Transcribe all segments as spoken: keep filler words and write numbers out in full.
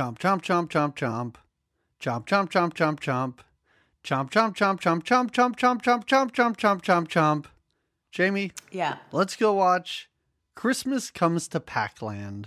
Chomp, chomp, chomp, chomp, chomp. Chomp, chomp, chomp, chomp, chomp. Chomp, chomp, chomp, chomp, chomp, chomp, chomp, chomp, chomp, chomp, chomp, chomp, chomp. Jamie. Yeah. Let's go watch Christmas Comes to Pac-Land.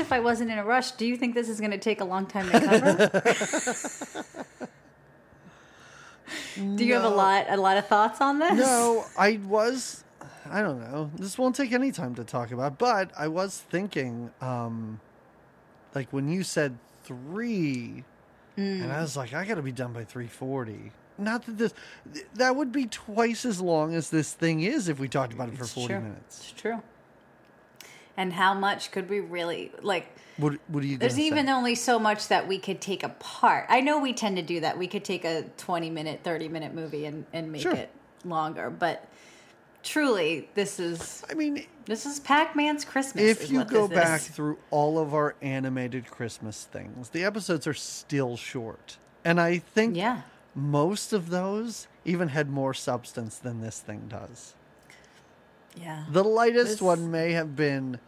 If I wasn't in a rush, do you think this is going to take a long time to cover? No. Do you have a lot, a lot of thoughts on this? No, I was, I don't know. This won't take any time to talk about, but I was thinking, um, like when you said three, mm. and I was like, I got to be done by three forty. Not that this, th- that would be twice as long as this thing is if we talked about it for it's forty true. minutes. It's true. And how much could we really, like, what, what are you there's say? Even only so much that we could take apart. I know we tend to do that. We could take a twenty-minute, thirty-minute movie and, and make sure. it longer. But truly, this is, I mean, this is Pac-Man's Christmas. If you go back through all of our animated Christmas things, the episodes are still short. And I think yeah. most of those even had more substance than this thing does. Yeah. The lightest this... one may have been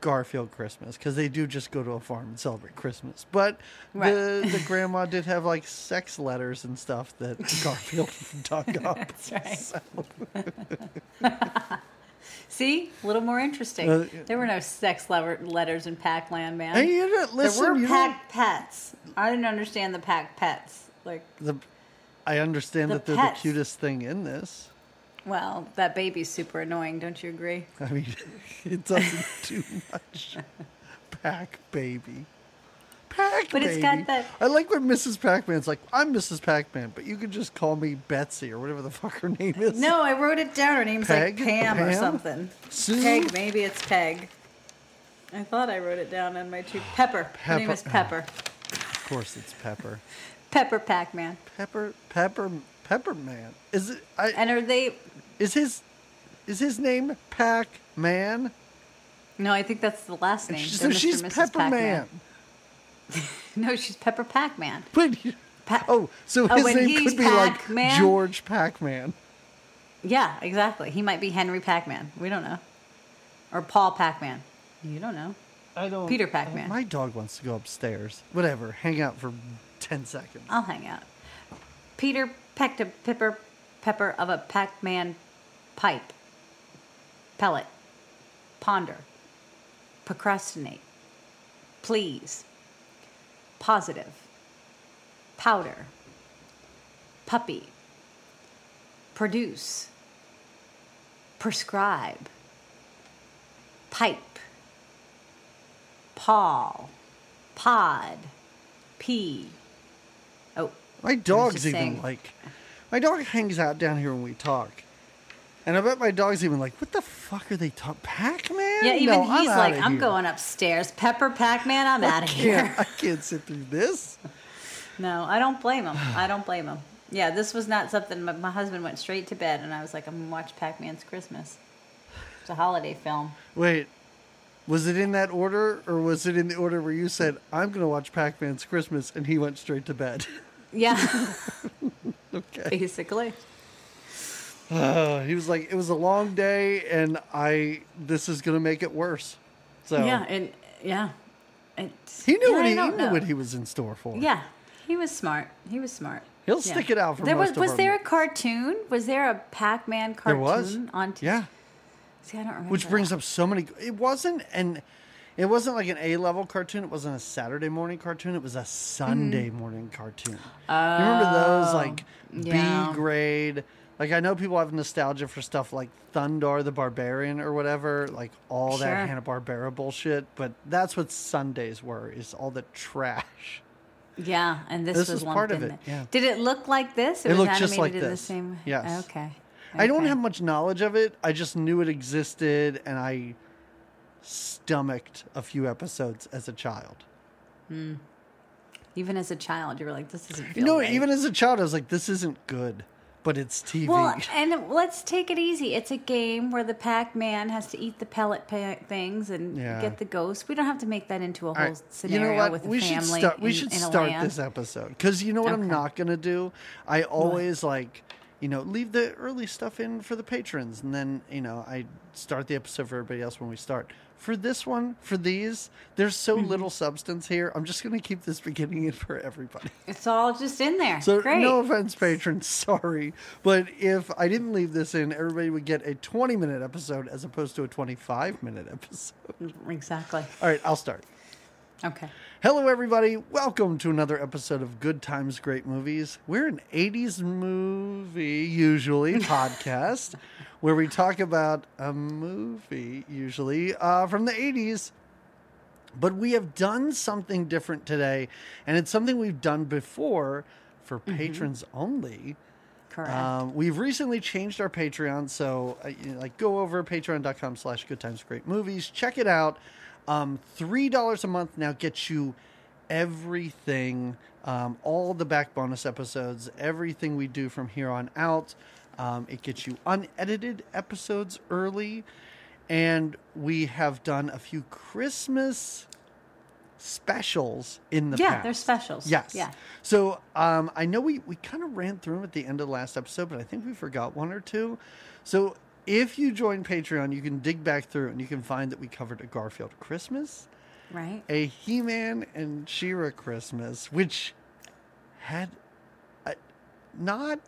Garfield Christmas, because they do just go to a farm and celebrate Christmas. But right. the, the grandma did have like sex letters and stuff that Garfield dug up. That's right. So. See? A little more interesting. Uh, there were no sex le- letters in Pac-Land, man. And you didn't listen, there were pack pets. I didn't understand the pack pets. Like the, I understand the that they're pets. The cutest thing in this. Well, that baby's super annoying, don't you agree? I mean, it doesn't do much. Pac baby. Pac but baby. But it's got that... I like when Missus Pac-Man's like, I'm Missus Pac-Man, but you can just call me Betsy or whatever the fuck her name is. No, I wrote it down. Her name's Peg? like Pam, Pam or something. Sue? Peg, maybe it's Peg. I thought I wrote it down on my two... Pepper. Pepper. Her name is Pepper. Of course it's Pepper. Pepper Pac-Man. Pepper... Pepper... Pepperman. Is it... I, and are they... Is his is his name Pac-Man? No, I think that's the last name. So Mister she's Pepperman. No, she's Pepper Pac-Man. Pa- oh, so his oh, name could be Pac-Man? Like George Pac-Man. Yeah, exactly. He might be Henry Pac-Man. We don't know. Or Paul Pac-Man. You don't know. I don't. Peter Pac-Man. Uh, my dog wants to go upstairs. Whatever. Hang out for ten seconds. I'll hang out. Peter Peck to Pepper. Pepper of a Pac-Man pipe. Pellet. Ponder. Procrastinate. Please. Positive. Powder. Puppy. Produce. Prescribe. Pipe. Paul. Pod. Pee. Oh. My dog's even saying, like... My dog hangs out down here when we talk. And I bet my dog's even like, what the fuck are they talking? Pac-Man? Yeah, even no, he's I'm like, I'm here. Going upstairs. Pepper Pac-Man, I'm out of here. I can't sit through this. No, I don't blame him. I don't blame him. Yeah, this was not something. My, my husband went straight to bed, and I was like, I'm going to watch Pac-Man's Christmas. It's a holiday film. Wait, was it in that order, or was it in the order where you said, I'm going to watch Pac-Man's Christmas, and he went straight to bed? Yeah. Okay. Basically. Uh, he was like, it was a long day and I, this is going to make it worse. So yeah. And yeah. It's, he knew, what he, he knew what he was in store for. Yeah. He was smart. He was smart. He'll yeah. stick it out for there most was, of was our there months. A cartoon? Was there a Pac-Man cartoon? There was. On t- yeah. See, I don't remember. Which brings that. Up so many. It wasn't an, it wasn't like an A-level cartoon. It wasn't a Saturday morning cartoon. It was a Sunday mm. morning cartoon. Oh, you remember those, like, yeah. B-grade? Like, I know people have nostalgia for stuff like Thundar the Barbarian or whatever, like all sure. that Hanna Barbera bullshit, but that's what Sundays were, is all the trash. Yeah, and this, this was, was one part of it. That, yeah. Did it look like this? It, it was looked animated just like in this. The same... Yes. Okay. okay. I don't have much knowledge of it. I just knew it existed, and I... stomached a few episodes as a child. Mm. Even as a child, you were like, this isn't good. No, right. Even as a child, I was like, this isn't good. But it's T V. Well, and let's take it easy. It's a game where the Pac-Man has to eat the pellet pack things and yeah. get the ghost. We don't have to make that into a whole right. scenario you know with a we family. Should start, we in, should in start this episode because you know what okay. I'm not going to do. I always what? like, you know, leave the early stuff in for the patrons, and then you know I start the episode for everybody else when we start. For this one, for these, there's so mm-hmm. little substance here. I'm just going to keep this beginning in for everybody. It's all just in there. So Great. No offense, patrons. Sorry. But if I didn't leave this in, everybody would get a twenty-minute episode as opposed to a twenty-five-minute episode. Exactly. All right, I'll start. Okay. Hello, everybody. Welcome to another episode of Good Times, Great Movies. We're an eighties movie, usually, podcast where we talk about a movie, usually, uh, from the eighties. But we have done something different today, and it's something we've done before for mm-hmm. patrons only. Correct. Um, we've recently changed our Patreon, so uh, you know, like go over patreon.com slash Good Times, Great Movies. Check it out. Um, three dollars a month now gets you everything, um, all the back bonus episodes, everything we do from here on out. Um, it gets you unedited episodes early. And we have done a few Christmas specials in the yeah, past. Yeah, they're specials. Yes. Yeah. So um, I know we, we kind of ran through them at the end of the last episode, but I think we forgot one or two. So if you join Patreon, you can dig back through and you can find that we covered a Garfield Christmas, right? A He-Man and She-Ra Christmas, which had a, not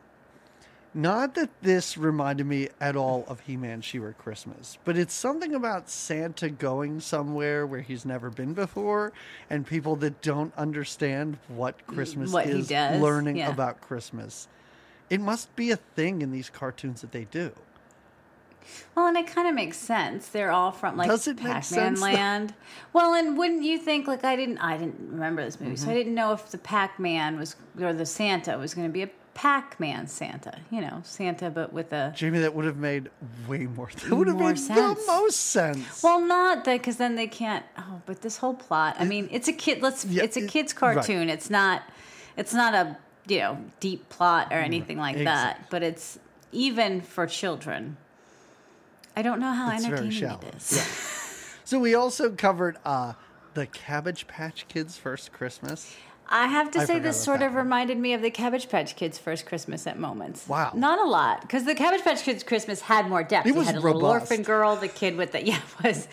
not that this reminded me at all of He-Man She-Ra Christmas, but it's something about Santa going somewhere where he's never been before, and people that don't understand what Christmas what is he does. learning yeah. about Christmas. It must be a thing in these cartoons that they do. Well, and it kind of makes sense. They're all from like Pac-Man Land. Though? Well, and wouldn't you think? Like, I didn't, I didn't remember this movie, mm-hmm. so I didn't know if the Pac-Man was or the Santa was going to be a Pac-Man Santa. You know, Santa, but with a Jamie. That would have made way more. That would have made sense. the most sense. Well, not that because then they can't. Oh, but this whole plot. I mean, it's a kid. Let's. Yeah, it's a kid's cartoon. Right. It's not. It's not a you know deep plot or anything right. like exactly. that. But it's even for children. I don't know how it's entertaining it is. Yeah. So we also covered uh, the Cabbage Patch Kids' First Christmas. I have to I say this sort of one. reminded me of the Cabbage Patch Kids' First Christmas at moments. Wow. Not a lot, because the Cabbage Patch Kids' Christmas had more depth. It was you had a robust. little orphan girl, the kid with the... Yeah, it was.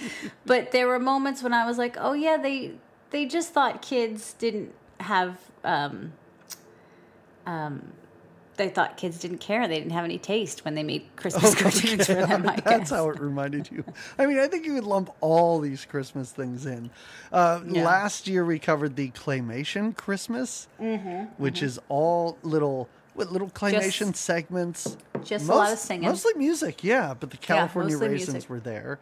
But there were moments when I was like, oh, yeah, they they just thought kids didn't have... Um, um, They thought kids didn't care. They didn't have any taste when they made Christmas oh, cartoons okay. for them, I guess. That's how it reminded you. I mean, I think you would lump all these Christmas things in. Uh, yeah. Last year, we covered the Claymation Christmas, mm-hmm, which mm-hmm. is all little what, little Claymation just, segments. Just Most, a lot of singing. Mostly music, yeah. But the California yeah, Raisins music. were there.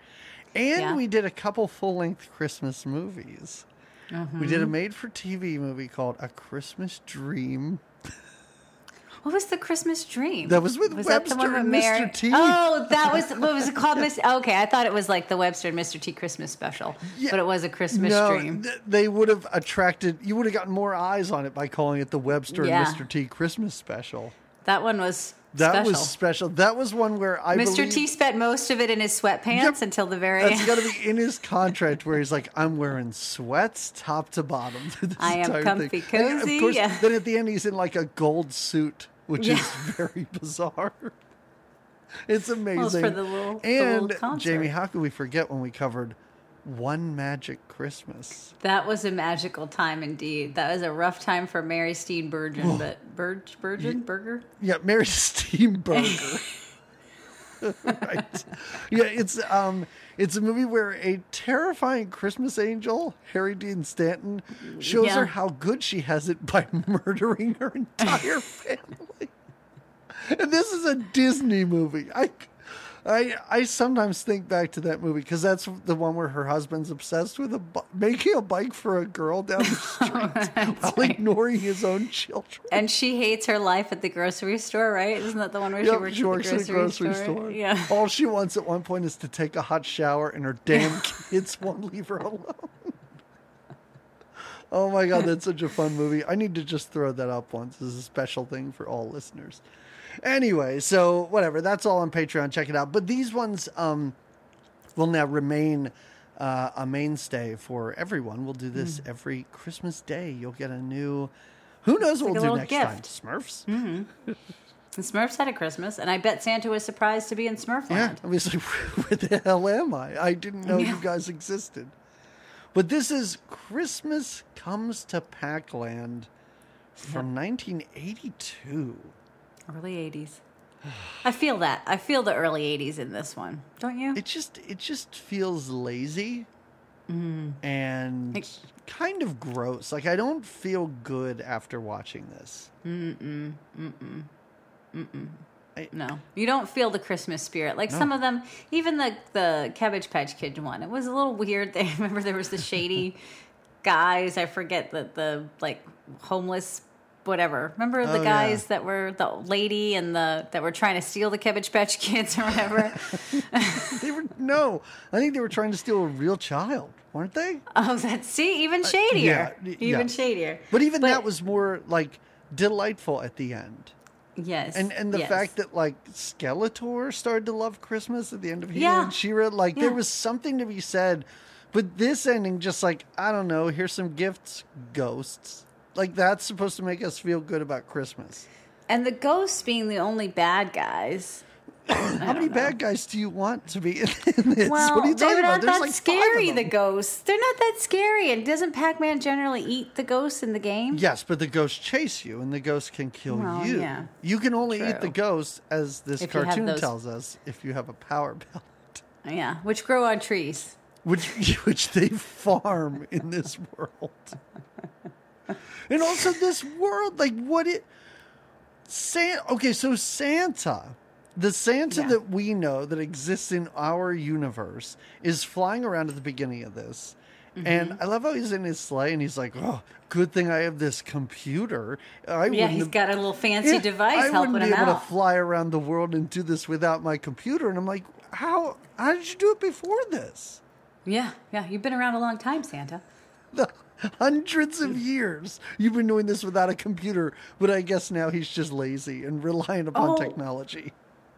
And yeah. we did a couple full-length Christmas movies. Mm-hmm. We did a made-for-T V movie called A Christmas Dream. What was the Christmas Dream? That was with was Webster that the one and Mary... Mister T. Oh, that was... What was it called? Miss... Okay, I thought it was like the Webster and Mister T Christmas special, yeah. but it was a Christmas no, Dream. Th- they would have attracted... You would have gotten more eyes on it by calling it the Webster yeah. and Mister T Christmas special. That one was That special. was special. That was one where I Mister believe... T spent most of it in his sweatpants yep. until the very That's end. That's got to be in his contract where he's like, I'm wearing sweats top to bottom. This I am comfy thing. cozy. And of course, yeah. then at the end, he's in like a gold suit. Which yeah. is very bizarre. It's amazing. Well, for the little, and the little Jamie, how could we forget when we covered One Magic Christmas? That was a magical time indeed. That was a rough time for Mary Steenburgen, Whoa. but Burge, Burgeon, yeah. Burger? Yeah, Mary Steenburgen. Right. Yeah, it's um, it's a movie where a terrifying Christmas angel, Harry Dean Stanton, shows yeah. her how good she has it by murdering her entire family. And this is a Disney movie. I, I I sometimes think back to that movie because that's the one where her husband's obsessed with a bu- making a bike for a girl down the street while right. ignoring his own children. And she hates her life at the grocery store, right? Isn't that the one where yep, she works, she works at the grocery, at the grocery store? store? Yeah. All she wants at one point is to take a hot shower, and her damn kids won't leave her alone. Oh my God, that's such a fun movie. I need to just throw that up once as a special thing for all listeners. Anyway, so whatever, that's all on Patreon. Check it out. But these ones um, will now remain uh, a mainstay for everyone. We'll do this mm. every Christmas day. You'll get a new, who knows it's what like we'll do next gift. time. Smurfs. Mm-hmm. The Smurfs had a Christmas, and I bet Santa was surprised to be in Smurfland. Yeah, obviously, where the hell am I? I didn't know yeah. you guys existed. But this is Christmas Comes to Pac-Land from yeah. nineteen eighty-two. Early eighties. I feel that. I feel the early eighties in this one. Don't you? It just it just feels lazy mm. and it, kind of gross. Like, I don't feel good after watching this. Mm-mm. Mm-mm. Mm-mm. I, no. You don't feel the Christmas spirit. Like, no. some of them, even the, the Cabbage Patch Kid one, it was a little weird. They, remember there was the shady guys. I forget the, the like, homeless whatever. Remember the oh, guys yeah. that were the lady and the that were trying to steal the Cabbage Patch Kids or whatever? They were no. I think they were trying to steal a real child, weren't they? Oh, that's see, even shadier. Uh, yeah, even yeah. shadier. But even but, that was more like delightful at the end. Yes. And and the yes. fact that like Skeletor started to love Christmas at the end of He-Man yeah. and She-Ra, like yeah. there was something to be said. But this ending just like, I don't know, here's some gifts, ghosts. Like, that's supposed to make us feel good about Christmas. And the ghosts being the only bad guys. How many know. bad guys do you want to be in, in this? Well, what are you talking about? They're not that like scary, the ghosts. They're not that scary. And doesn't Pac-Man generally eat the ghosts in the game? Yes, but the ghosts chase you, and the ghosts can kill well, you. Yeah. You can only True. eat the ghosts, as this if cartoon those... tells us, if you have a power belt. Yeah, which grow on trees. Which, which they farm in this world. And also this world, like what it, San, okay, so Santa, the Santa yeah. that we know that exists in our universe is flying around at the beginning of this. Mm-hmm. And I love how he's in his sleigh and he's like, oh, good thing I have this computer. I yeah, he's have, got a little fancy yeah, device I helping him out. I wouldn't be able to fly around the world and do this without my computer. And I'm like, how, how did you do it before this? Yeah, yeah, you've been around a long time, Santa. The, Hundreds of years you've been doing this without a computer, but I guess now he's just lazy and reliant upon oh, technology.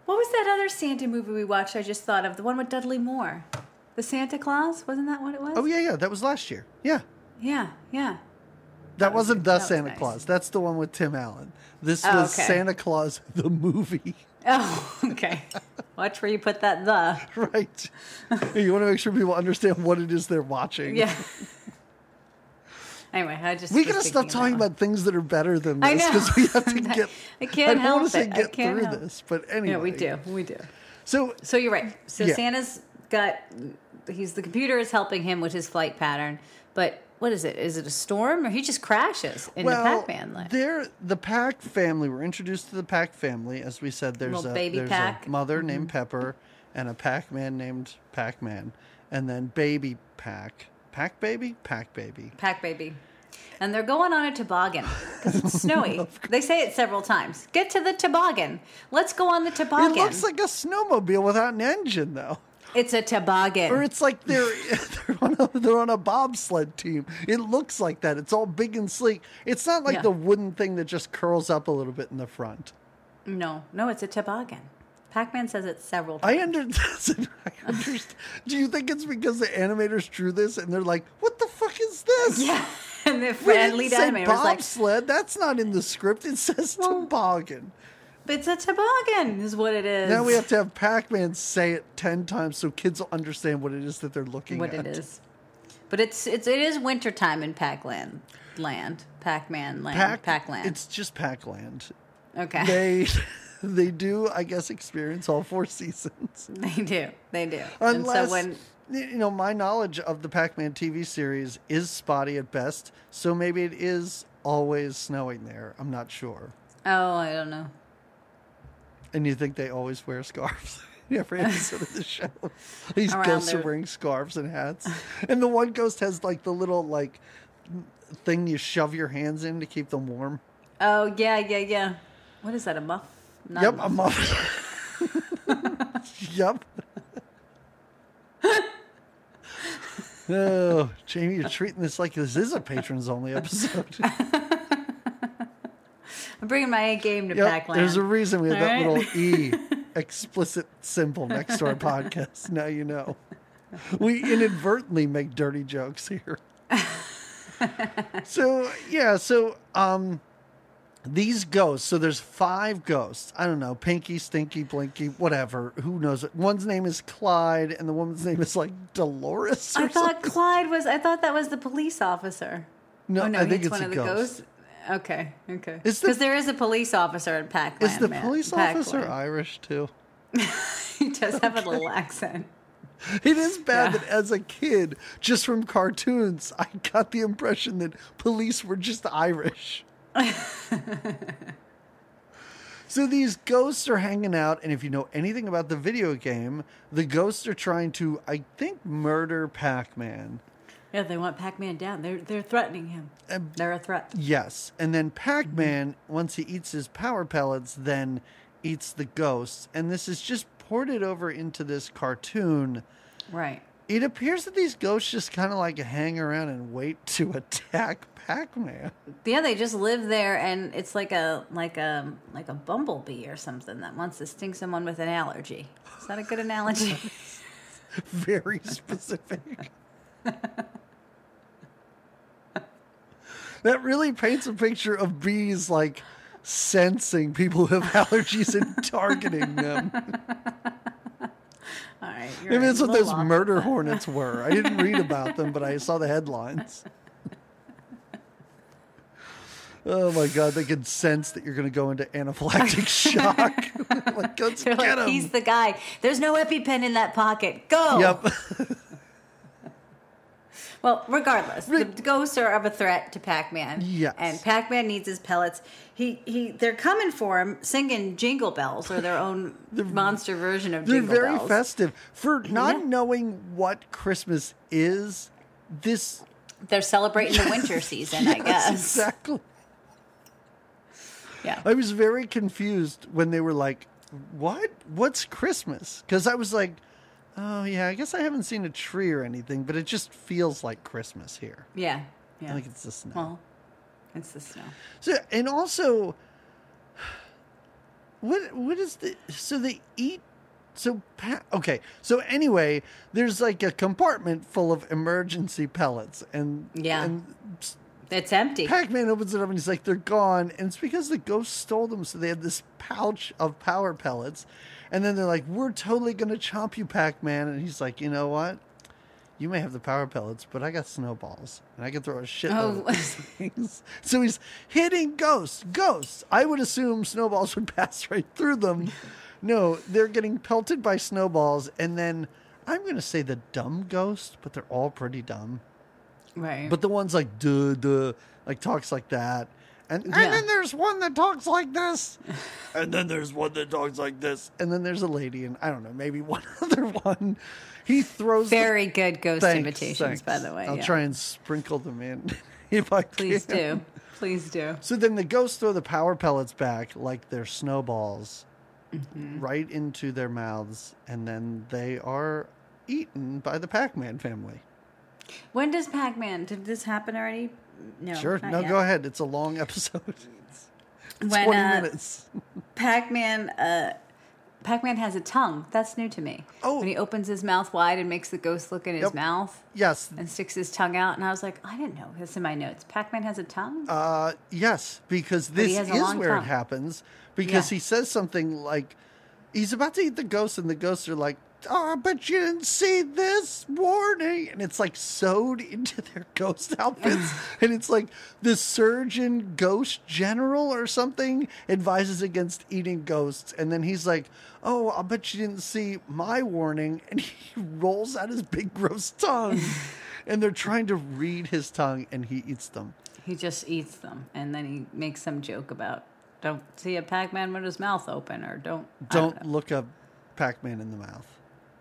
What was that other Santa movie we watched? I just thought of the one with Dudley Moore, the Santa Claus. Wasn't that what it was? Oh yeah, yeah, that was last year. Yeah, yeah, yeah. That, that wasn't was the that Santa was nice. Claus. That's the one with Tim Allen. This oh, was okay. Santa Claus the movie. Oh, okay. Watch where you put that the right. You want to make sure people understand what it is they're watching. Yeah. Anyway, I just we gotta stop talking about, about things that are better than this because we have to get. I can't I help it. Say get I can't through help. this, but anyway, yeah, we do, we do. So, so you're right. So yeah. Santa's got he's the computer is helping him with his flight pattern, but what is it? Is it a storm or he just crashes into well, Pac-Man land? There, the Pac family. We're introduced to the Pac family, as we said. There's a, a baby there's Pac, a mother mm-hmm. named Pepper, and a Pac-Man named Pac-Man, and then baby Pac. Pac Baby? Pac Baby. Pac Baby. And they're going on a toboggan because it's snowy. They say it several times. Get to the toboggan. Let's go on the toboggan. It looks like a snowmobile without an engine, though. It's a toboggan. Or it's like they're they're, on a, they're on a bobsled team. It looks like that. It's all big and sleek. It's not like yeah. the wooden thing that just curls up a little bit in the front. No. No, it's a toboggan. Pac-Man says it several times. I understand. I understand. Do you think it's because the animators drew this and they're like, what the fuck is this? Yeah. And the friendly animator was like, bobsled. That's not in the script. It says well, toboggan. It's a toboggan is what it is. Now we have to have Pac-Man say it ten times so kids will understand what it is that they're looking what at. What it is. But it's it's it is wintertime in Pac-Land. Land. Pac-Man land. Pac- Pac-Land. It's just Pac-Land. Okay. They... They do, I guess, experience all four seasons. They do. They do. Unless, and so when... you know, my knowledge of the Pac-Man T V series is spotty at best, so maybe it is always snowing there. I'm not sure. Oh, I don't know. And you think they always wear scarves? Yeah, for every episode of the show. These Around ghosts there. are wearing scarves and hats. And the one ghost has like the little like thing you shove your hands in to keep them warm. Oh, yeah, yeah, yeah. What is that, a muff? Not yep, a muff. A muff. Yep. Oh, Jamie, you're treating this like this is a patrons-only episode. I'm bringing my A game to yep, Pac-Land. There's a reason we have All that right? little E explicit symbol next to our podcast. Now you know. We inadvertently make dirty jokes here. So, yeah, so um, these ghosts, so there's five ghosts. I don't know, Pinky, Stinky, Blinky, whatever. Who knows? One's name is Clyde, and the woman's name is, like, Dolores or I thought something. Clyde was, I thought that was the police officer. No, oh, no I think it's one a of the ghost. ghosts. Okay, okay. Because the, there is a police officer in Pac-Man. Is the man. police Pac-Land. officer Irish, too? He does okay. have a little accent. It is bad yeah. that as a kid, just from cartoons, I got the impression that police were just Irish. So these ghosts are hanging out, and if you know anything about the video game, the ghosts are trying to, I think, murder Pac-Man. Yeah, they want Pac-Man down. They're they're threatening him. Um, they're a threat. Yes. And then Pac-Man, mm-hmm. once he eats his power pellets, then eats the ghosts. And this is just ported over into this cartoon. Right. It appears that these ghosts just kind of like hang around and wait to attack Pac-Man. Yeah, they just live there, and it's like a like a like a bumblebee or something that wants to sting someone with an allergy. Is that a good analogy? Very specific. That really paints a picture of bees like sensing people who have allergies and targeting them. All right, I mean, that's what those murder hornets were. I didn't read about them, but I saw the headlines. Oh my God, they can sense that you're going to go into anaphylactic shock. Like, let's They're get like, him. He's the guy. There's no EpiPen in that pocket. Go. Yep. Well, regardless, the ghosts are of a threat to Pac-Man. Yes. And Pac-Man needs his pellets. He he they're coming for him singing Jingle Bells, or their own the, monster version of Jingle Bells. They're very festive. For not yeah. knowing what Christmas is, this they're celebrating yes, the winter season, yes, I guess. Exactly. Yeah. I was very confused when they were like, "What? What's Christmas?" Cuz I was like, oh, yeah, I guess I haven't seen a tree or anything, but it just feels like Christmas here. Yeah, yeah. I think it's the snow. Well, it's the snow. So, and also, what what is the... So they eat... So, okay, so anyway, there's like a compartment full of emergency pellets. And, yeah. And it's empty. Pac-Man opens it up and he's like, they're gone. And it's because the ghost stole them, so they had this pouch of power pellets. And then they're like, we're totally going to chomp you, Pac-Man. And he's like, you know what? You may have the power pellets, but I got snowballs. And I can throw a shitload oh. of these things. So he's hitting ghosts. Ghosts. I would assume snowballs would pass right through them. No, they're getting pelted by snowballs. And then I'm going to say the dumb ghost, but they're all pretty dumb. Right. But the one's like, duh, duh, like talks like that. And, and yeah. then there's one that talks like this. And then there's one that talks like this. And then there's a lady, and I don't know, maybe one other one. He throws Very the... good ghost thanks, imitations, thanks. by the way. I'll yeah. try and sprinkle them in if I Please can. Please do. Please do. So then the ghosts throw the power pellets back like they're snowballs mm-hmm. right into their mouths. And then they are eaten by the Pac-Man family. When does Pac-Man... Did this happen already? No, sure. No, yet. Go ahead. It's a long episode. It's when, twenty uh, minutes. Pac-Man, uh, Pac-Man has a tongue. That's new to me. Oh, when he opens his mouth wide and makes the ghost look in yep. his mouth. Yes, and sticks his tongue out. And I was like, I didn't know this in my notes. Pac-Man has a tongue. Uh, yes, because this is where tongue. it happens. Because yeah. he says something like, he's about to eat the ghost, and the ghosts are like, oh, but you didn't see this warning. And it's like sewed into their ghost outfits. And it's like the surgeon ghost general or something advises against eating ghosts. And then he's like, oh, I bet you didn't see my warning. And he rolls out his big gross tongue. And they're trying to read his tongue, and he eats them. He just eats them. And then he makes some joke about don't see a Pac-Man with his mouth open, or don't. Don't, don't look up. Pac-Man in the mouth.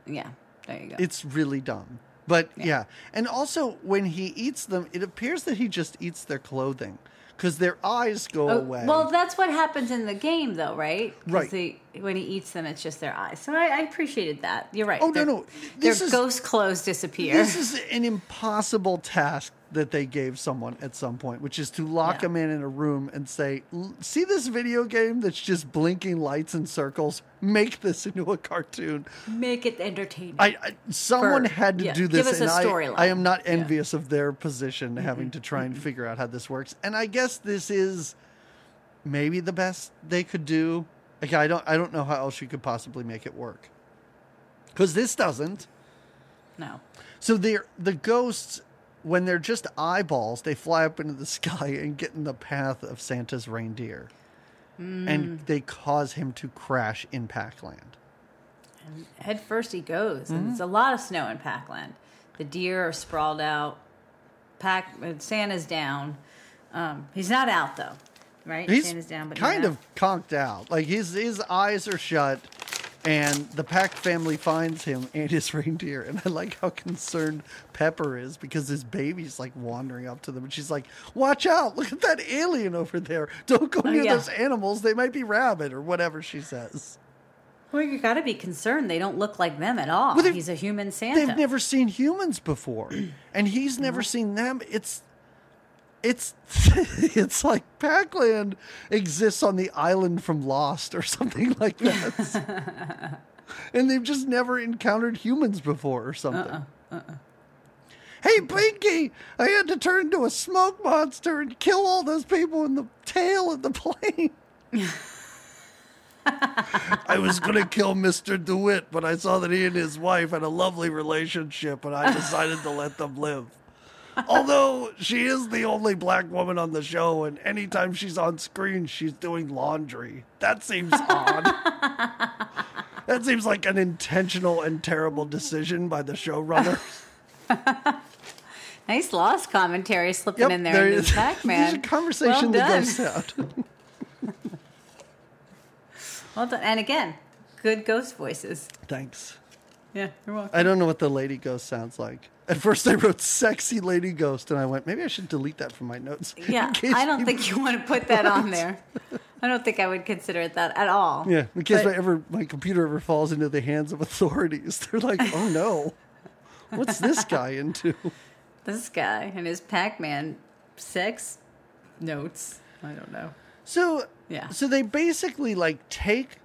Yeah, there you go. It's really dumb. But yeah. yeah. And also, when he eats them, it appears that he just eats their clothing because their eyes go oh, away. Well, that's what happens in the game, though, right? Right. They, when he eats them, it's just their eyes. So I, I appreciated that. You're right. Oh, their, no, no. This their is, ghost clothes disappear. This is an impossible task that they gave someone at some point, which is to lock yeah. a man in a room and say, see this video game that's just blinking lights and circles? Make this into a cartoon. Make it entertaining. I, I, someone For, had to yeah, do this, give us and a storyline. I, I am not envious yeah. of their position mm-hmm. having to try and mm-hmm. figure out how this works. And I guess this is maybe the best they could do. Like, I don't, I don't know how else you could possibly make it work. Because this doesn't. No. So they're, the ghosts... When they're just eyeballs, they fly up into the sky and get in the path of Santa's reindeer. Mm. And they cause him to crash in Pac-Land. And head first he goes. Mm-hmm. And there's a lot of snow in Pac-Land. The deer are sprawled out. Pac- Santa's down. Um, he's not out, though. Right? He's Santa's down, but kind of conked out. Like, his, his eyes are shut. And the Pack family finds him and his reindeer. And I like how concerned Pepper is because his baby's like wandering up to them. And she's like, watch out. Look at that alien over there. Don't go near oh, yeah. those animals. They might be rabid or whatever she says. Well, you got to be concerned. They don't look like them at all. Well, he's a human Santa. They've never seen humans before. And he's never mm-hmm. seen them. It's... It's it's like Pac-Land exists on the island from Lost or something like that. And they've just never encountered humans before or something. Uh-uh, uh-uh. Hey, Blinky, I had to turn into a smoke monster and kill all those people in the tail of the plane. I was going to kill Mister DeWitt, but I saw that he and his wife had a lovely relationship, and I decided to let them live. Although she is the only black woman on the show, and anytime she's on screen, she's doing laundry. That seems odd. That seems like an intentional and terrible decision by the showrunner. Nice Lost commentary slipping yep, in there, there in the Pac-Man. There's a conversation well that goes out. Well done. And again, good ghost voices. Thanks. Yeah, you're welcome. I don't know what the lady ghost sounds like. At first I wrote sexy lady ghost, and I went, maybe I should delete that from my notes. Yeah, I don't think you want to put that on there. I don't think I would consider it that at all. Yeah, in case but, my, ever, my computer ever falls into the hands of authorities. They're like, oh no, what's this guy into? This guy and his Pac-Man sex notes. I don't know. So, yeah. so they basically like take...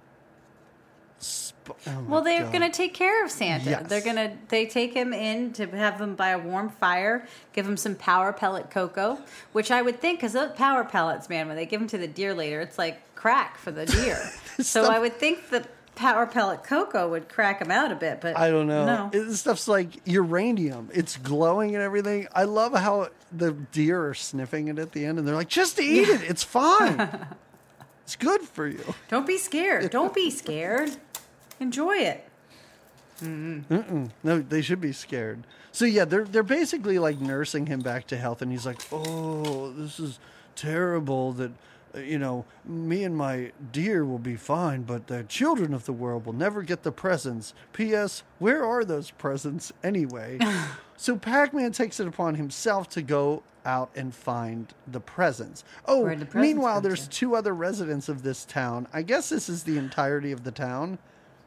Sp- oh well, they're going to take care of Santa. Yes. They're going to they take him in to have him by a warm fire, give him some power pellet cocoa, which I would think because those power pellets, man, when they give them to the deer later, it's like crack for the deer. So stuff, I would think the power pellet cocoa would crack him out a bit, but I don't know. No. It, this stuff's like uranium. It's glowing and everything. I love how the deer are sniffing it at the end, and they're like, "Just eat yeah. it. It's fine. It's good for you. Don't be scared. Don't be scared." Enjoy it. Mm-mm. Mm-mm. No, they should be scared. So yeah, they're they're basically like nursing him back to health, and he's like, "Oh, this is terrible. That you know, me and my deer will be fine, but the children of the world will never get the presents. P S Where are those presents anyway?" So Pac-Man takes it upon himself to go out and find the presents. Oh, the presents meanwhile, there's you? two other residents of this town. I guess this is the entirety of the town.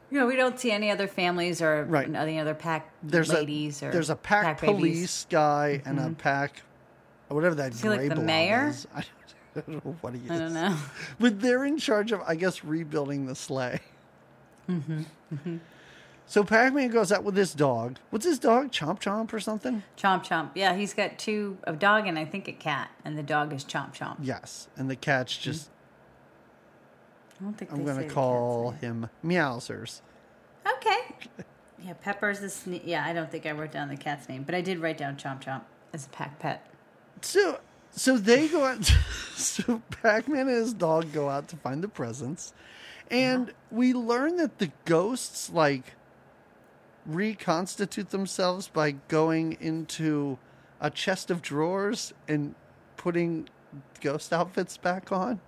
You know, we don't see any other families or right. any other pack there's ladies. A, or there's a pack, pack police babies. guy mm-hmm. and a pack, whatever that is gray like the mayor? Is. I don't, I don't know what he is. I don't know. But they're in charge of, I guess, rebuilding the sleigh. Mm-hmm. Mm-hmm. So Pac-Man goes out with his dog. What's his dog? Chomp Chomp or something? Chomp Chomp. Yeah, he's got two, a dog and I think a cat. And the dog is Chomp Chomp. Yes, and the cat's just... Mm-hmm. I don't think I'm going to call him Meowsers. Okay. Yeah, Pepper's the sne- Yeah, I don't think I wrote down the cat's name, but I did write down Chomp Chomp as a pack pet. So so they go out. To, so Pac-Man and his dog go out to find the presents. And yeah. we learn that the ghosts, like, reconstitute themselves by going into a chest of drawers and putting ghost outfits back on.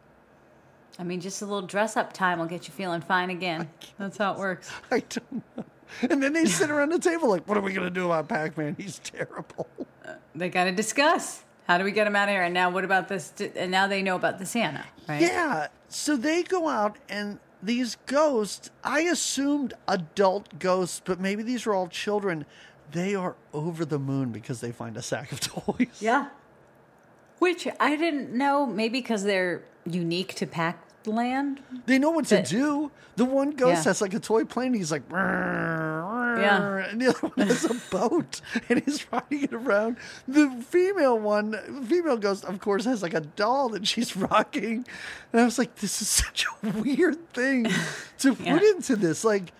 I mean, just a little dress-up time will get you feeling fine again. That's how it works. I don't know. And then they sit around the table like, what are we going to do about Pac-Man? He's terrible. Uh, they got to discuss. How do we get him out of here? And now what about this? And now they know about the Santa, right? Yeah. So they go out and these ghosts, I assumed adult ghosts, but maybe these were all children. They are over the moon because they find a sack of toys. Yeah. Which I didn't know, maybe because they're unique to Pac-Land. They know what but, to do. The one ghost yeah. has like a toy plane. And he's like, rrr, yeah. rrr, and the other one has a boat, and he's riding it around. The female one, the female ghost, of course, has like a doll that she's rocking. And I was like, this is such a weird thing to yeah. put into this. Like,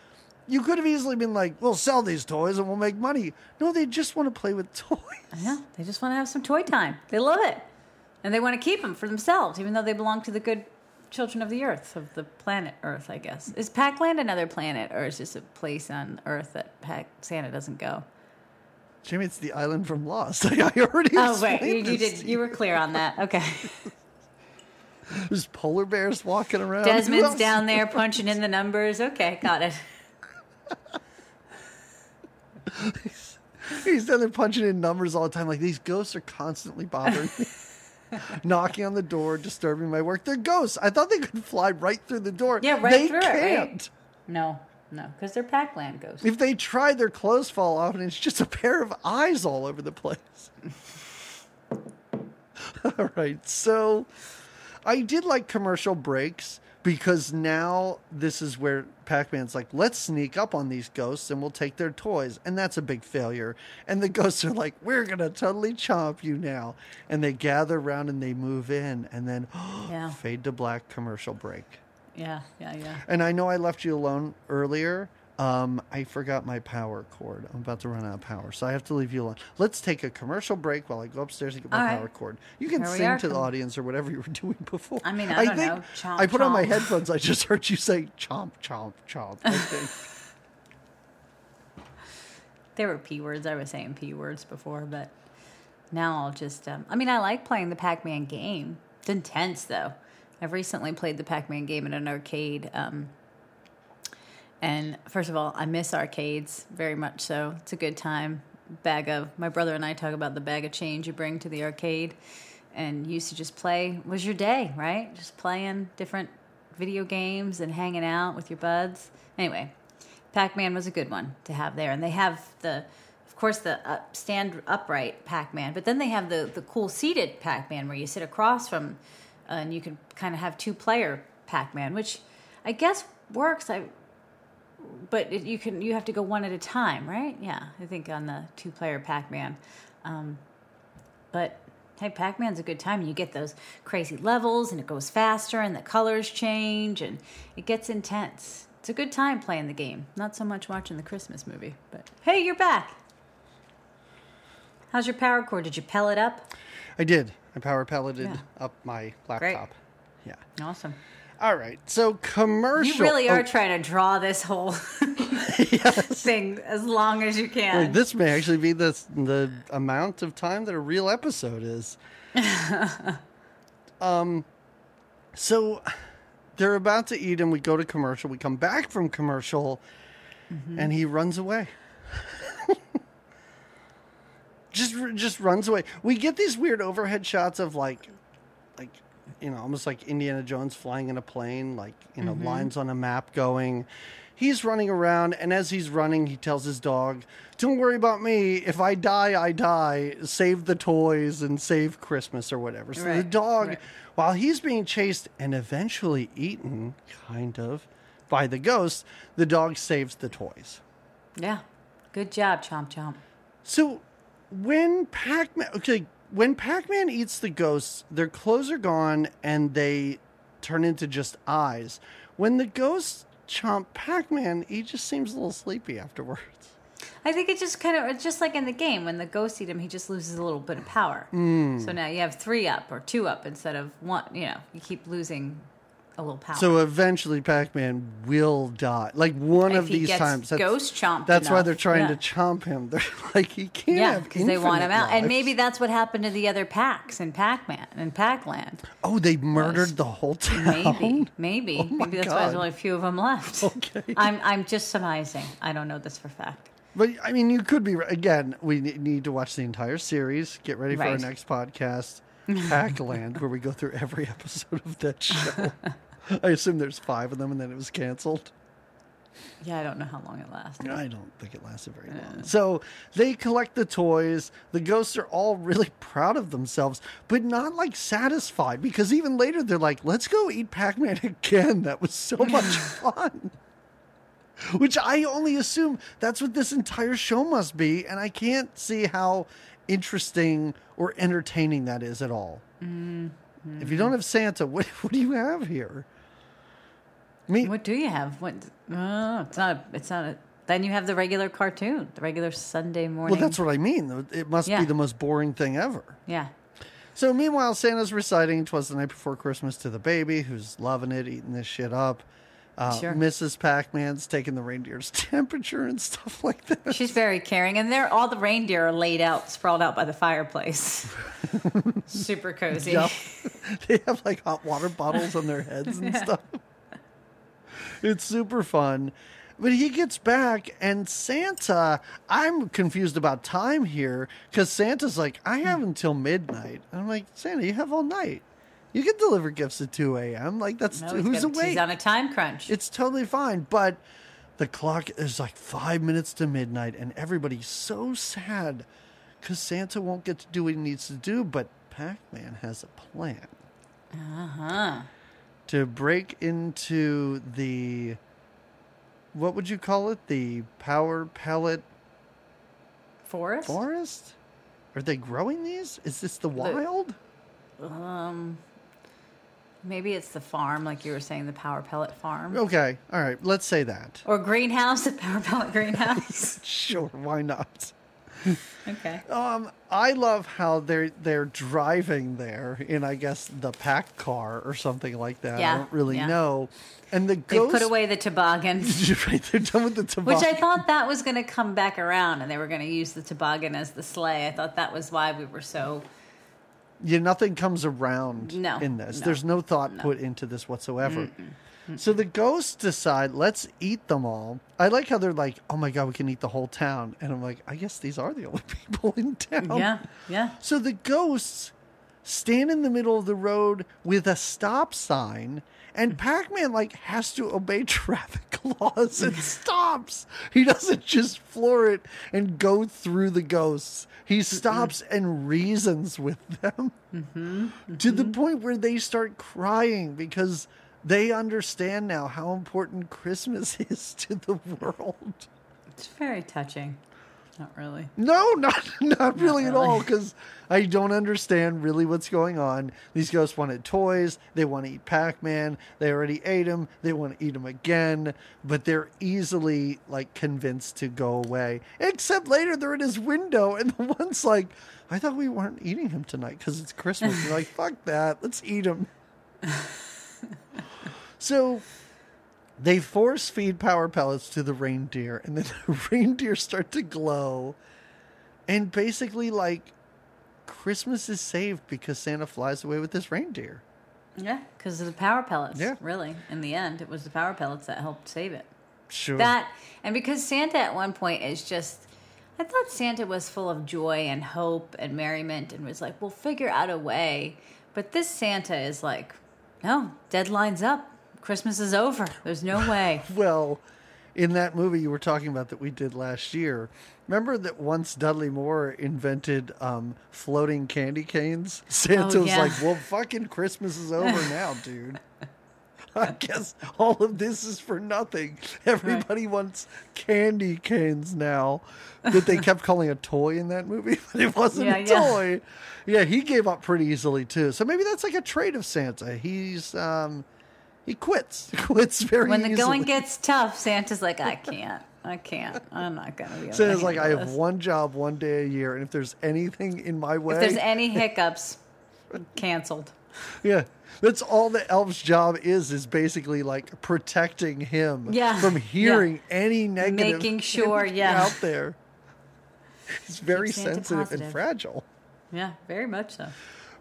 you could have easily been like, we'll sell these toys and we'll make money. No, they just want to play with toys. Yeah, they just want to have some toy time. They love it. And they want to keep them for themselves, even though they belong to the good children of the earth, of the planet Earth, I guess. Is Pac-Land another planet, or is this a place on Earth that Pac- Santa doesn't go? Jimmy, it's the island from Lost. Like, I already oh, wait, you, you did. You were clear on that. Okay. There's polar bears walking around. Desmond's down there punching in the numbers. Okay, got it. he's, he's down there punching in numbers all the time. Like, these ghosts are constantly bothering me. Knocking on the door, disturbing my work. They're ghosts. I thought they could fly right through the door. Yeah, right they through can't. It. They right? can't. No, no, because they're Pac-Land ghosts. If they try, their clothes fall off, and it's just a pair of eyes all over the place. All right, so I did like commercial breaks because now this is where Pac-Man's like, let's sneak up on these ghosts and we'll take their toys. And that's a big failure. And the ghosts are like, we're going to totally chomp you now. And they gather around and they move in. And then yeah. fade to black, commercial break. Yeah, yeah, yeah. And I know I left you alone earlier. Um, I forgot my power cord. I'm about to run out of power. So I have to leave you alone. Let's take a commercial break while I go upstairs and get my All power right. cord. You can sing are. to the audience or whatever you were doing before. I mean, I, I don't think know. Chomp, I put chomp. on my headphones. I just heard you say chomp, chomp, chomp. I think. There were P words. I was saying P words before, but now I'll just... Um, I mean, I like playing the Pac-Man game. It's intense, though. I've recently played the Pac-Man game in an arcade... Um, And first of all, I miss arcades very much so. It's a good time. Bag of, my brother and I talk about the bag of change you bring to the arcade and used to just play. Was your day, right? Just playing different video games and hanging out with your buds. Anyway, Pac-Man was a good one to have there. And they have the, of course, the up, stand upright Pac-Man, but then they have the, the cool seated Pac-Man where you sit across from uh, and you can kind of have two player Pac-Man, which I guess works. I But it, you can you have to go one at a time, right? Yeah, I think on the two-player Pac-Man. Um, but, hey, Pac-Man's a good time. You get those crazy levels, and it goes faster, and the colors change, and it gets intense. It's a good time playing the game. Not so much watching the Christmas movie. But, hey, you're back. How's your power cord? Did you pellet up? I did. I power pelleted yeah. up my laptop. Great. Yeah. Awesome. All right, so commercial... You really are oh. trying to draw this whole yes. thing as long as you can. Well, this may actually be the, the amount of time that a real episode is. um, So they're about to eat, and we go to commercial. We come back from commercial, mm-hmm. and he runs away. just, just runs away. We get these weird overhead shots of, like... like you know, almost like Indiana Jones flying in a plane, like, you know, mm-hmm. lines on a map going. He's running around, and as he's running, he tells his dog, don't worry about me. If I die, I die. Save the toys and save Christmas or whatever. So right. the dog, right. while he's being chased and eventually eaten, kind of, by the ghost, the dog saves the toys. Yeah. Good job, Chomp Chomp. So when Pac-Man... Okay. When Pac-Man eats the ghosts, their clothes are gone and they turn into just eyes. When the ghosts chomp Pac-Man, he just seems a little sleepy afterwards. I think it just kind of, it's just like in the game, when the ghosts eat him, he just loses a little bit of power. Mm. So now you have three up or two up instead of one, you know, you keep losing a little power. So eventually Pac-Man will die. Like one if of these times. That's, ghost chomped That's enough. Why they're trying yeah. to chomp him. They're like, he can't yeah, have because they want him out. Lives. And maybe that's what happened to the other Pacs in Pac-Man and Pac-Land. Oh, they murdered Those, the whole town? Maybe. Maybe. Oh maybe that's God. why there's only a few of them left. Okay. I'm, I'm just surmising. I don't know this for a fact. But, I mean, you could be... Again, we need to watch the entire series. Get ready right. for our next podcast, Pac-Land, where we go through every episode of that show. I assume there's five of them, and then it was canceled. Yeah, I don't know how long it lasted. I don't think it lasted very yeah. long. So they collect the toys. The ghosts are all really proud of themselves, but not, like, satisfied. Because even later, they're like, let's go eat Pac-Man again. That was so much fun. Which I only assume that's what this entire show must be. And I can't see how interesting or entertaining that is at all. Mm-hmm. If you don't have Santa, what, what do you have here? I mean, what do you have? What? Oh, it's not. A, it's not. A, then you have the regular cartoon, the regular Sunday morning. Well, that's what I mean. It must yeah. be the most boring thing ever. Yeah. So meanwhile, Santa's reciting "'Twas the Night Before Christmas" to the baby, who's loving it, eating this shit up. Uh, sure. Missus Pac-Man's taking the reindeer's temperature and stuff like that. She's very caring. And they're, all the reindeer are laid out, sprawled out by the fireplace. Super cozy. Yep. They have like hot water bottles on their heads and yeah. stuff. It's super fun. But he gets back and Santa, I'm confused about time here because Santa's like, I have until midnight. And I'm like, Santa, you have all night. You can deliver gifts at two a.m. Like, that's no, who's awake? He's on a time crunch. It's totally fine. But the clock is like five minutes to midnight, and everybody's so sad because Santa won't get to do what he needs to do. But Pac-Man has a plan. Uh huh. To break into the, what would you call it? The power pellet forest? Forest? Are they growing these? Is this the wild? The, um. Maybe it's the farm, like you were saying, the power pellet farm. Okay. All right. Let's say that. Or greenhouse, the power pellet greenhouse. Sure. Why not? Okay. Um, I love how they're, they're driving there in, I guess, the pack car or something like that. Yeah. I don't really yeah. know. And the ghost... They put away the toboggan. Right, they're done with the toboggan. Which I thought that was going to come back around and they were going to use the toboggan as the sleigh. I thought that was why we were so... Yeah, nothing comes around no, in this. No, There's no thought no. put into this whatsoever. Mm-mm, mm-mm. So the ghosts decide, let's eat them all. I like how they're like, oh my God, we can eat the whole town. And I'm like, I guess these are the only people in town. Yeah, yeah. So the ghosts stand in the middle of the road with a stop sign. And Pac-Man, like, has to obey traffic laws and stops. He doesn't just floor it and go through the ghosts. He stops mm-hmm. and reasons with them mm-hmm. Mm-hmm. to the point where they start crying because they understand now how important Christmas is to the world. It's very touching. Not really. No, not not, not really, really at all, because I don't understand really what's going on. These ghosts wanted toys. They want to eat Pac-Man. They already ate him. They want to eat him again, but they're easily, like, convinced to go away. Except later they're in his window, and the one's like, I thought we weren't eating him tonight because it's Christmas. They're like, fuck that. Let's eat him. So... They force feed power pellets to the reindeer, and then the reindeer start to glow. And basically, like, Christmas is saved because Santa flies away with this reindeer. Yeah, because of the power pellets, yeah. really. In the end, it was the power pellets that helped save it. Sure. That, and because Santa at one point is just... I thought Santa was full of joy and hope and merriment and was like, we'll figure out a way. But this Santa is like, no, deadline's up. Christmas is over. There's no way. Well, in that movie you were talking about that we did last year, remember that once Dudley Moore invented um, floating candy canes? Santa oh, yeah. was like, well, fucking Christmas is over now, dude. I guess all of this is for nothing. Everybody right. wants candy canes now that they kept calling a toy in that movie, but it wasn't yeah, a yeah. toy. Yeah, he gave up pretty easily, too. So maybe that's like a trait of Santa. He's... um He quits. He quits very easily. When the going gets tough, Santa's like, I can't. I can't. I'm not going to be able to do this. Santa's like, I have one job, one day a year, and if there's anything in my way... If there's any hiccups, canceled. Yeah. That's all the elf's job is, is basically like protecting him yeah. from hearing yeah. any negative Making sure, yeah. out there. It's very sensitive and fragile. Yeah, very much so.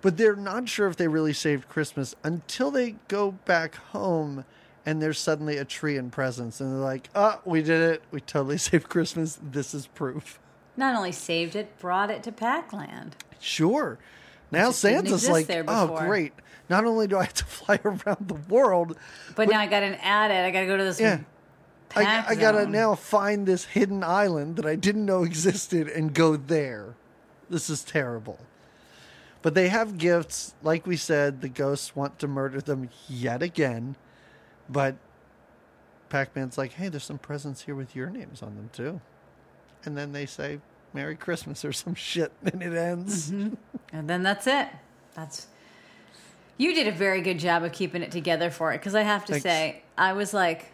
But they're not sure if they really saved Christmas until they go back home and there's suddenly a tree and presents. And they're like, oh, we did it. We totally saved Christmas. This is proof. Not only saved it, brought it to Pac-Land. Sure. Now Santa's like, oh, great. Not only do I have to fly around the world. But, but now I got an ad it. I got to go to this yeah. I, I got to now find this hidden island that I didn't know existed and go there. This is terrible. But they have gifts. Like we said, the ghosts want to murder them yet again. But Pac-Man's like, hey, there's some presents here with your names on them, too. And then they say, Merry Christmas or some shit. And it ends. Mm-hmm. And then that's it. That's You did a very good job of keeping it together for it. Because I have to Thanks. say, I was like,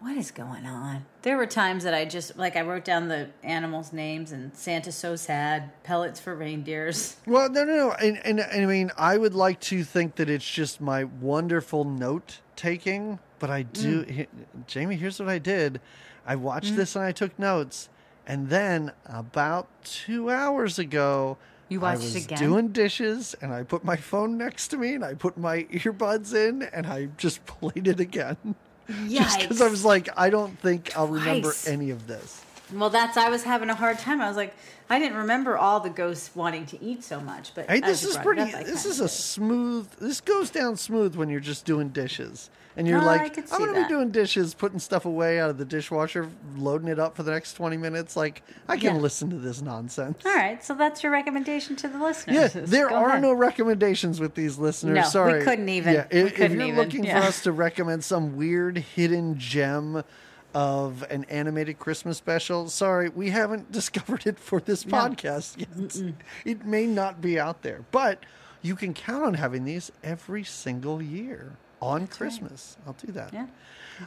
what is going on? There were times that I just, like, I wrote down the animals' names and Santa's so sad, pellets for reindeers. Well, no, no, no. And, and, and I mean, I would like to think that it's just my wonderful note taking, but I do. Mm. He, Jamie, here's what I did. I watched mm. this and I took notes. And then about two hours ago, you watched I was it again? doing dishes and I put my phone next to me and I put my earbuds in and I just played it again. Yikes. Just because I was like, I don't think Twice. I'll remember any of this. Well, that's, I was having a hard time. I was like, I didn't remember all the ghosts wanting to eat so much. But hey, this is pretty, up, this is a smooth, this goes down smooth when you're just doing dishes. And you're oh, like, I'm going to be doing dishes, putting stuff away out of the dishwasher, loading it up for the next twenty minutes. Like, I can yeah. listen to this nonsense. All right. So that's your recommendation to the listeners. Yeah, there Go are ahead. no recommendations with these listeners. No, Sorry. we couldn't even. Yeah, if, couldn't if you're even. looking yeah. for us to recommend some weird hidden gem of an animated Christmas special, sorry, we haven't discovered it for this yeah. podcast yet. Mm-mm. It may not be out there. But you can count on having these every single year. On That's Christmas. Right. I'll do that. Yeah.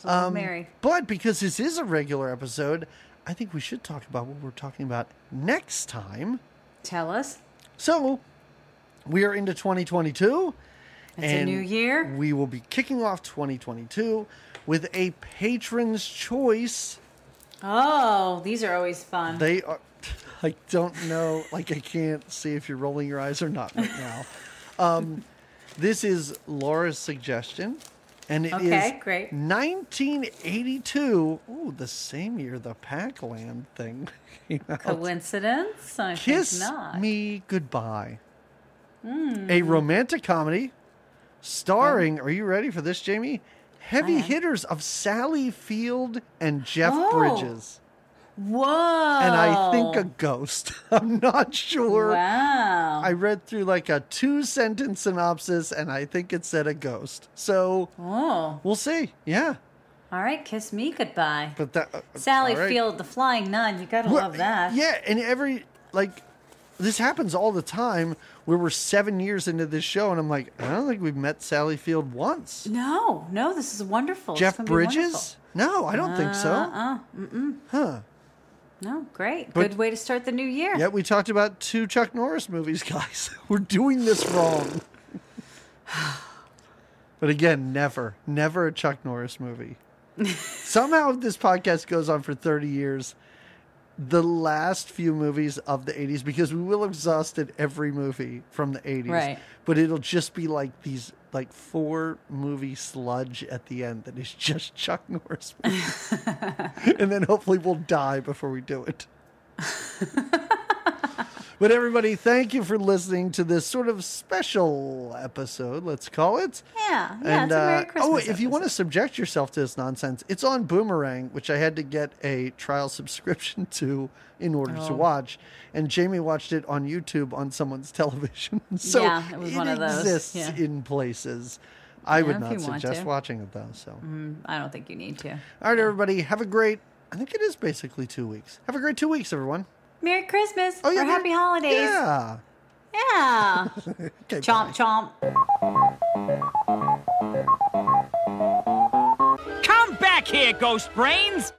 Um, Mary. But because this is a regular episode, I think we should talk about what we're talking about next time. Tell us. So, we are into twenty twenty-two. It's a new year. We will be kicking off twenty twenty-two with a patron's choice. Oh, these are always fun. They are. I don't know. Like, I can't see if you're rolling your eyes or not right now. Um, This is Laura's suggestion, and it okay, is great. nineteen eighty-two. Ooh, the same year the Pac-Land thing came out. Coincidence? I Kiss think not. Me Goodbye. Mm. A romantic comedy starring, mm. are you ready for this, Jamie? Heavy hitters of Sally Field and Jeff oh. Bridges. Whoa. And I think a ghost. I'm not sure. Wow. I read through like a two-sentence synopsis, and I think it said a ghost. So Whoa. we'll see. Yeah. All right. Kiss Me Goodbye. But that, uh, Sally right. Field, the flying nun. You got to well, love that. Yeah. And every, like, this happens all the time where we're seven years into this show, and I'm like, I don't think we've met Sally Field once. No. No, this is wonderful. Jeff Bridges? Wonderful. No, I don't uh, think so. Uh-uh. Mm-mm. Huh. No, great. But, Good way to start the new year. Yeah, we talked about two Chuck Norris movies, guys. We're doing this wrong. But again, never, never a Chuck Norris movie. Somehow this podcast goes on for thirty years. The last few movies of the eighties, because we will have exhausted every movie from the eighties. Right. But it'll just be like these, like four movie sludge at the end that is just Chuck Norris movies. And then hopefully we'll die before we do it. But everybody, thank you for listening to this sort of special episode, let's call it. Yeah, yeah, and, it's a Merry Christmas uh, Oh, if episode. you want to subject yourself to this nonsense, it's on Boomerang, which I had to get a trial subscription to in order oh. to watch. And Jamie watched it on YouTube on someone's television. So yeah, it was it one of those. exists yeah. in places. I yeah, would not suggest watching it, though. So mm, I don't think you need to. All right, yeah. everybody, have a great, I think it is basically two weeks. Have a great two weeks, everyone. Merry Christmas oh, yeah, or Merry- Happy Holidays. Yeah. Yeah. Okay, chomp, bye. Chomp. Come back here, ghost brains.